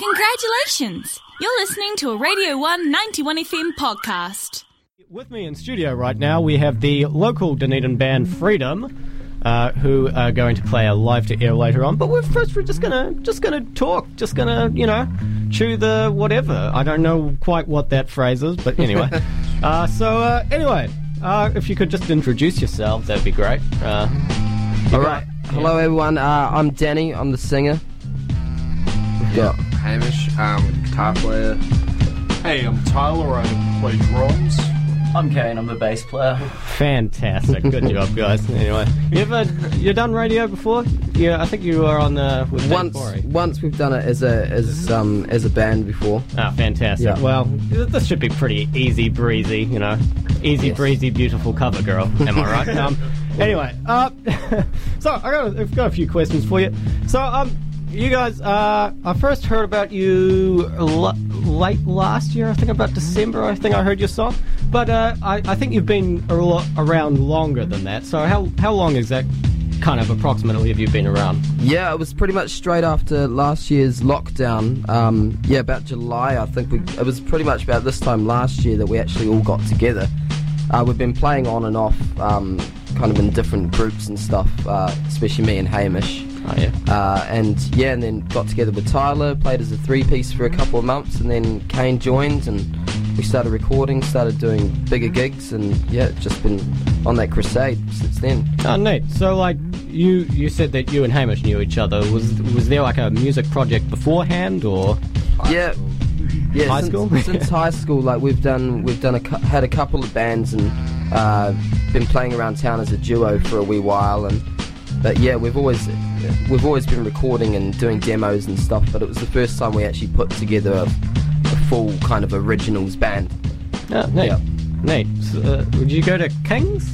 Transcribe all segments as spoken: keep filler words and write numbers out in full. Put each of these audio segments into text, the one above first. Congratulations! You're listening to a Radio one ninety-one F M podcast. With me in studio right now, we have the local Dunedin band Freedom, uh, who are going to play a live to air later on. But we're first, we're just gonna just gonna talk, just gonna you know, chew the whatever. I don't know quite what that phrase is, but anyway. uh, so uh, anyway, uh, if you could just introduce yourselves, that'd be great. Uh, All right. Yeah. Hello everyone. Uh, I'm Danny. I'm the singer. Yeah. Hamish, um, guitar player. Hey, I'm Tyler, I play drums. I'm Kane, I'm the bass player. Fantastic, good job guys. Anyway, you ever, you done radio before? Yeah, I think you were on the... With once, once we've done it as a as um as a band before. Ah, fantastic. Yeah. Well, this should be pretty easy breezy, you know. Easy yes. breezy, beautiful cover girl, am I right? um, anyway, uh, so I got a, I've got a few questions for you. So, um... You guys, uh, I first heard about you l- late last year, I think about December, I think I heard your song. But uh, I, I think you've been a lo- around longer than that, so how how long is that kind of approximately have you been around? Yeah, it was pretty much straight after last year's lockdown. Um, yeah, about July, I think. we. It was pretty much about this time last year that we actually all got together. Uh, we've been playing on and off, um, kind of in different groups and stuff, uh, especially me and Hamish. Oh, yeah. Uh, and yeah, and then got together with Tyler, played as a three-piece for a couple of months, and then Kane joined, and we started recording, started doing bigger gigs, and yeah, just been on that crusade since then. Oh, neat. So, like, you you said that you and Hamish knew each other. Was was there, like, a music project beforehand, or...? Yeah. Yeah, high since, school? Since high school, like, we've done, we've done a, had a couple of bands, and uh, been playing around town as a duo for a wee while, and... But yeah, we've always we've always been recording and doing demos and stuff, but it was the first time we actually put together a, a full kind of originals band. Oh, neat. Yeah. Neat. So, uh, would you go to King's?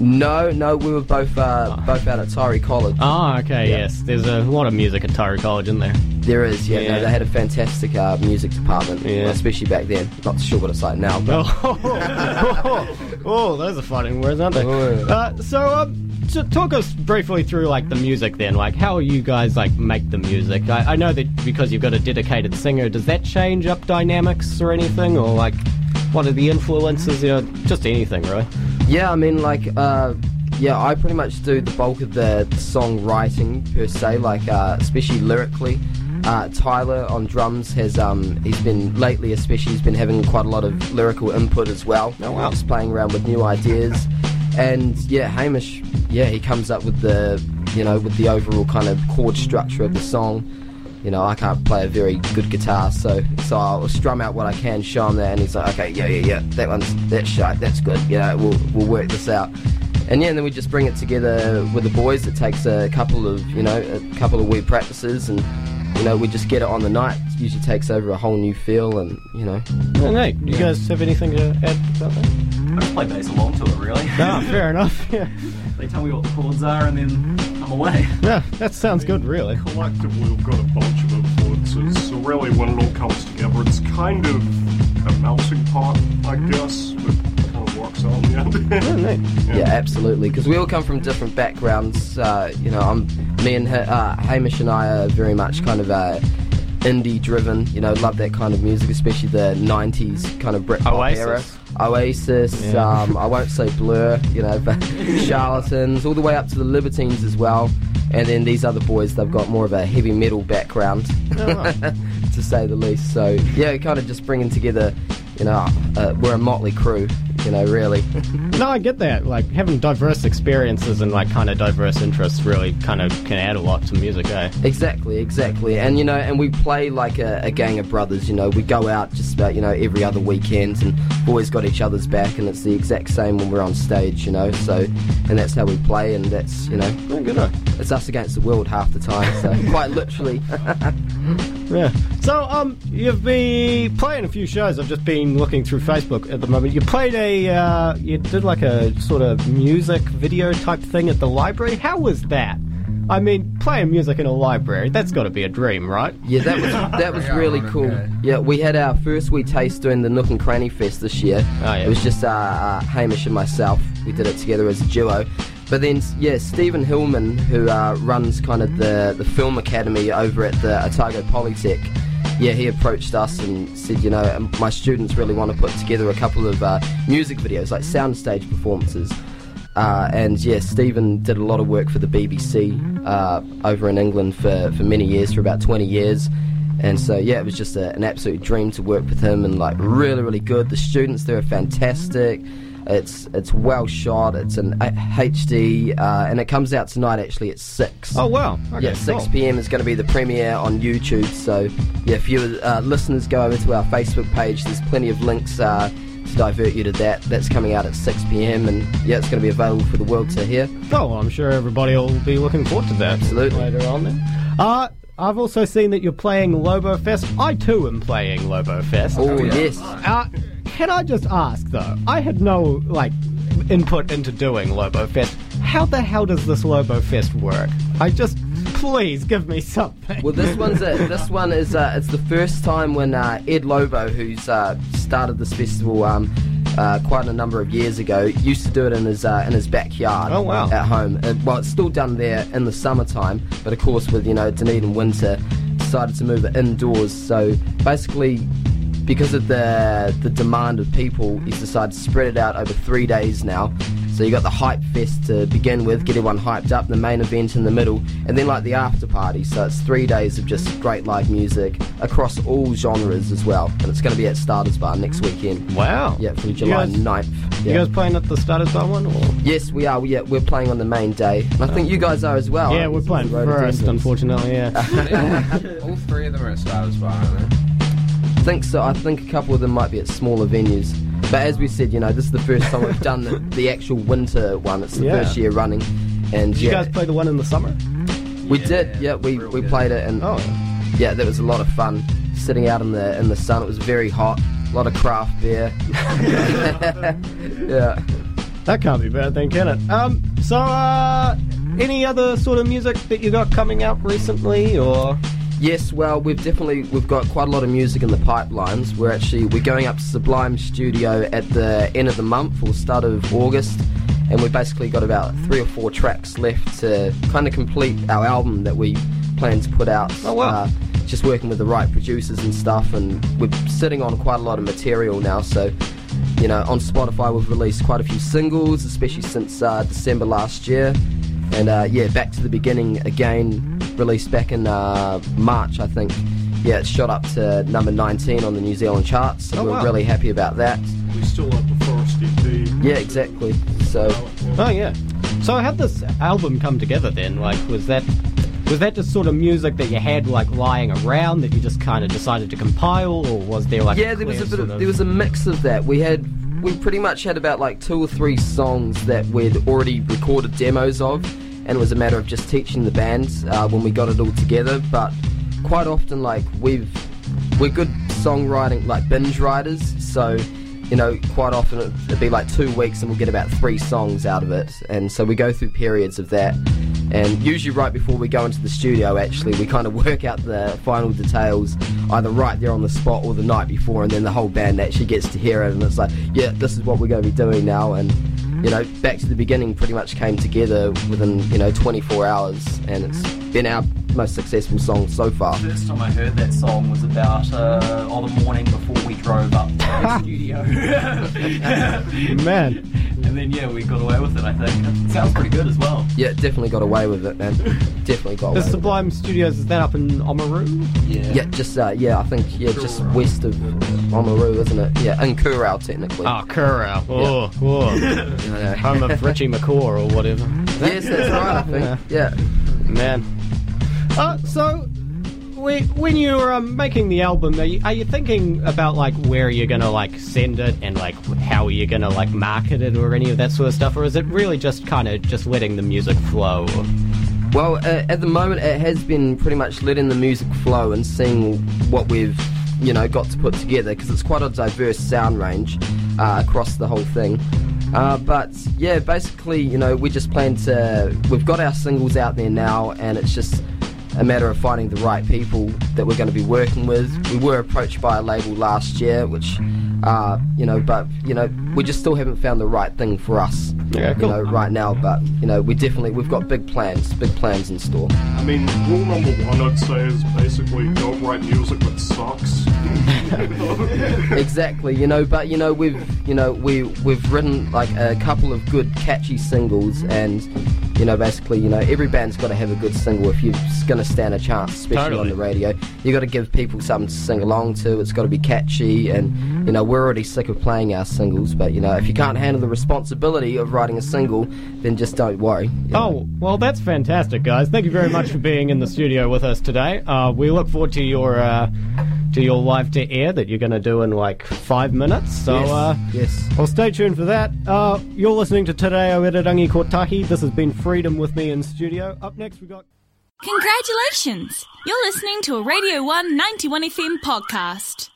No, no, we were both uh, oh. both out at Tyree College. Oh, okay, yeah. Yes. There's a lot of music at Tyree College, isn't there? There is, yeah. yeah. No, they had a fantastic uh, music department, yeah. especially back then. Not sure what it's like now, but... Oh, oh, oh, oh those are fighting words, aren't they? Oh. Uh, so, um... So talk us briefly through like the music then, like how you guys like make the music. I, I know that because you've got a dedicated singer, does that change up dynamics or anything, or like what are the influences, you know, just anything really? Yeah, I mean like uh, yeah, I pretty much do the bulk of the, the songwriting per se, like uh, especially lyrically. Uh, Tyler on drums has um, he's been lately especially he's been having quite a lot of lyrical input as well. Oh, wow. Just playing around with new ideas. And yeah, Hamish, yeah, he comes up with the, you know, with the overall kind of chord structure of the song. You know, I can't play a very good guitar, so so I'll strum out what I can, show him that, and he's like, okay, yeah, yeah, yeah, that one's, that's shite, that's good, you know, we'll, we'll work this out. And yeah, and then we just bring it together with the boys. It takes a couple of, you know, a couple of wee practices, and... You know, we just get it on the night. It usually takes over a whole new feel, and you know. Oh, Nate, do you yeah. guys have anything to add about that? I just play bass along to it, really. No, fair enough. Yeah. They tell me what the chords are, and then I'm away. Yeah, that sounds I mean, good, really. Collectively, we've got a bunch of influences, so really, when it all comes together, it's kind of a melting pot, I guess. It kind of works out in the end. Yeah, Nate. Yeah. yeah, absolutely, because we all come from different backgrounds. Uh, you know, I'm. Me and uh, Hamish and I are very much kind of uh, indie-driven, you know, love that kind of music, especially the nineties kind of Britpop era. Oasis, yeah. um, I won't say Blur, you know, but Charlatans, all the way up to the Libertines as well. And then these other boys, they've got more of a heavy metal background, to say the least. So, yeah, kind of just bringing together, you know, uh, we're a motley crew. You know, really. No, I get that. Like, having diverse experiences and, like, kind of diverse interests really kind of can add a lot to music, eh? Exactly, exactly. And, you know, and we play like a, a gang of brothers, you know. We go out just about, you know, every other weekend and always got each other's back, and it's the exact same when we're on stage, you know. So, and that's how we play, and that's, you know, oh, good eye. It's us against the world half the time, so quite literally. Yeah. So, um, you've been playing a few shows. I've just been looking through Facebook at the moment. You played a Uh, you did like a sort of music video type thing at the library. How was that? I mean, playing music in a library, that's got to be a dream, right? Yeah, that was that was really cool. Yeah, we had our first wee taste during the Nook and Cranny Fest this year. Oh, yeah. It was just uh, uh, Hamish and myself. We did it together as a duo. But then, yeah, Stephen Hillman, who uh, runs kind of the, the film academy over at the Otago Polytech, yeah, he approached us and said, you know, my students really want to put together a couple of uh, music videos, like soundstage performances. Uh, and yeah, Stephen did a lot of work for the B B C uh, over in England for, for many years, for about twenty years. And so, yeah, it was just a, an absolute dream to work with him, and like really, really good. The students there are fantastic. It's it's well shot. It's an H D, uh, and it comes out tonight actually at six. Oh wow! Okay, yeah, six cool. p m is going to be the premiere on YouTube. So yeah, if you uh, listeners go over to our Facebook page, there's plenty of links uh, to divert you to that. That's coming out at six p m and yeah, it's going to be available for the world to hear. Oh, well, I'm sure everybody will be looking forward to that. Absolutely. Later on then. Uh, I've also seen that you're playing Lobo Fest. I too am playing Lobo Fest. Oh, oh yeah. Yes. Uh, can I just ask though? I had no like input into doing Lobo Fest. How the hell does this Lobo Fest work? I just please give me something. Well, this one's a, this one is uh, it's the first time when uh, Ed Lobo, who's uh, started this festival um, uh, quite a number of years ago, used to do it in his uh, in his backyard. Oh, wow. At home. It, well, it's still done there in the summertime, but of course with you know Dunedin winter, decided to move it indoors. So basically, because of the the demand of people, he's decided to spread it out over three days now. So you got the Hype Fest to begin with, get everyone hyped up, the main event in the middle, and then like the after party. So it's three days of just great live music across all genres as well. And it's going to be at Starters Bar next weekend. Wow. Yeah, from July you guys, ninth. Yeah. You guys playing at the Starters Bar one? Or? Yes, we are. We, yeah, we're playing on the main day. And I think oh. you guys are as well. Yeah, we're playing first, unfortunately, yeah. All three of them are at Starters Bar, aren't they? I think so. I think a couple of them might be at smaller venues. But as we said, you know, this is the first time we've done the, the actual winter one. It's the yeah. first year running. And Did yeah, you guys play the one in the summer? We yeah, did, yeah. We, we played it. And oh. yeah, that was a lot of fun. Sitting out in the in the sun. It was very hot. A lot of craft beer. Yeah. That can't be bad then, can it? Um. So, uh, any other sort of music that you got coming out recently, or...? Yes, well, we've definitely, we've got quite a lot of music in the pipelines. We're actually, we're going up to Sublime Studio at the end of the month, or start of August, and we've basically got about three or four tracks left to kind of complete our album that we plan to put out. Oh, wow. Uh, just working with the right producers and stuff, and we're sitting on quite a lot of material now, so, you know, on Spotify we've released quite a few singles, especially since uh, December last year, and uh, yeah, Back to the Beginning again, released back in uh, March, I think. Yeah, it shot up to number nineteen on the New Zealand charts, and oh, we we're wow. really happy about that. We still have the Forest E P. Yeah, exactly. So, oh yeah. So how'd this album come together then? Like, was that was that just sort of music that you had like lying around that you just kind of decided to compile, or was there like yeah, a there was a bit of, of there was a mix of that. We had we pretty much had about like two or three songs that we'd already recorded demos of. And it was a matter of just teaching the band uh, when we got it all together. But quite often, like, we've, we're good songwriting, like, binge writers. So, you know, quite often it'd be like two weeks and we'll get about three songs out of it. And so we go through periods of that. And usually right before we go into the studio, actually, we kind of work out the final details either right there on the spot or the night before. And then the whole band actually gets to hear it. And it's like, yeah, this is what we're going to be doing now. And... you know, Back to the Beginning pretty much came together within, you know, twenty-four hours, and it's been our most successful song so far. The first time I heard that song was about uh, on the morning before we drove up to the studio. Man. And then, yeah, we got away with it, I think. It sounds pretty good as well. Yeah, definitely got away with it, man. Definitely got away with it. The Sublime Studios, is that up in Oamaru? Yeah. Yeah, just, uh, yeah, I think, yeah, Kurow. Just west of Oamaru, isn't it? Yeah, in Kurow, technically. Oh, Kurow. Oh, oh. Home of Richie McCaw or whatever. Yes, that's right, I think. Yeah. yeah. Man. Uh, so, we, when you were um, making the album, are you, are you thinking about, like, where you're going to, like, send it and, like, how are you going to, like, market it or any of that sort of stuff? Or is it really just kind of just letting the music flow? Or... Well, uh, at the moment, it has been pretty much letting the music flow and seeing what we've, you know, got to put together, because it's quite a diverse sound range uh, across the whole thing. Uh, but yeah, basically, you know, we just plan to, we've got our singles out there now, and it's just a matter of finding the right people that we're going to be working with. We were approached by a label last year, which, uh, you know, but, you know, we just still haven't found the right thing for us. yeah, cool. you know, right now. But you know, we definitely we've got big plans, big plans in store. I mean, rule number one, I'd say, is basically don't write music that sucks. Exactly, you know. But you know, we've you know we we've written like a couple of good catchy singles, and you know, basically, you know, every band's got to have a good single if you're going to stand a chance, especially totally. on the radio. You got to give people something to sing along to. It's got to be catchy, and you know, we're already sick of playing our singles. But you know, if you can't handle the responsibility of writing a single, then just don't worry. You know? Oh, well, that's fantastic, guys. Thank you very much for being in the studio with us today. Uh, we look forward to your uh, to your live to air that you're going to do in like five minutes. So, yes. Uh, yes. Well, stay tuned for that. Uh, you're listening to Te Reo Irirangi Kotahi. This has been Freedom with me in studio. Up next we got... Congratulations! You're listening to a Radio one ninety-one F M podcast.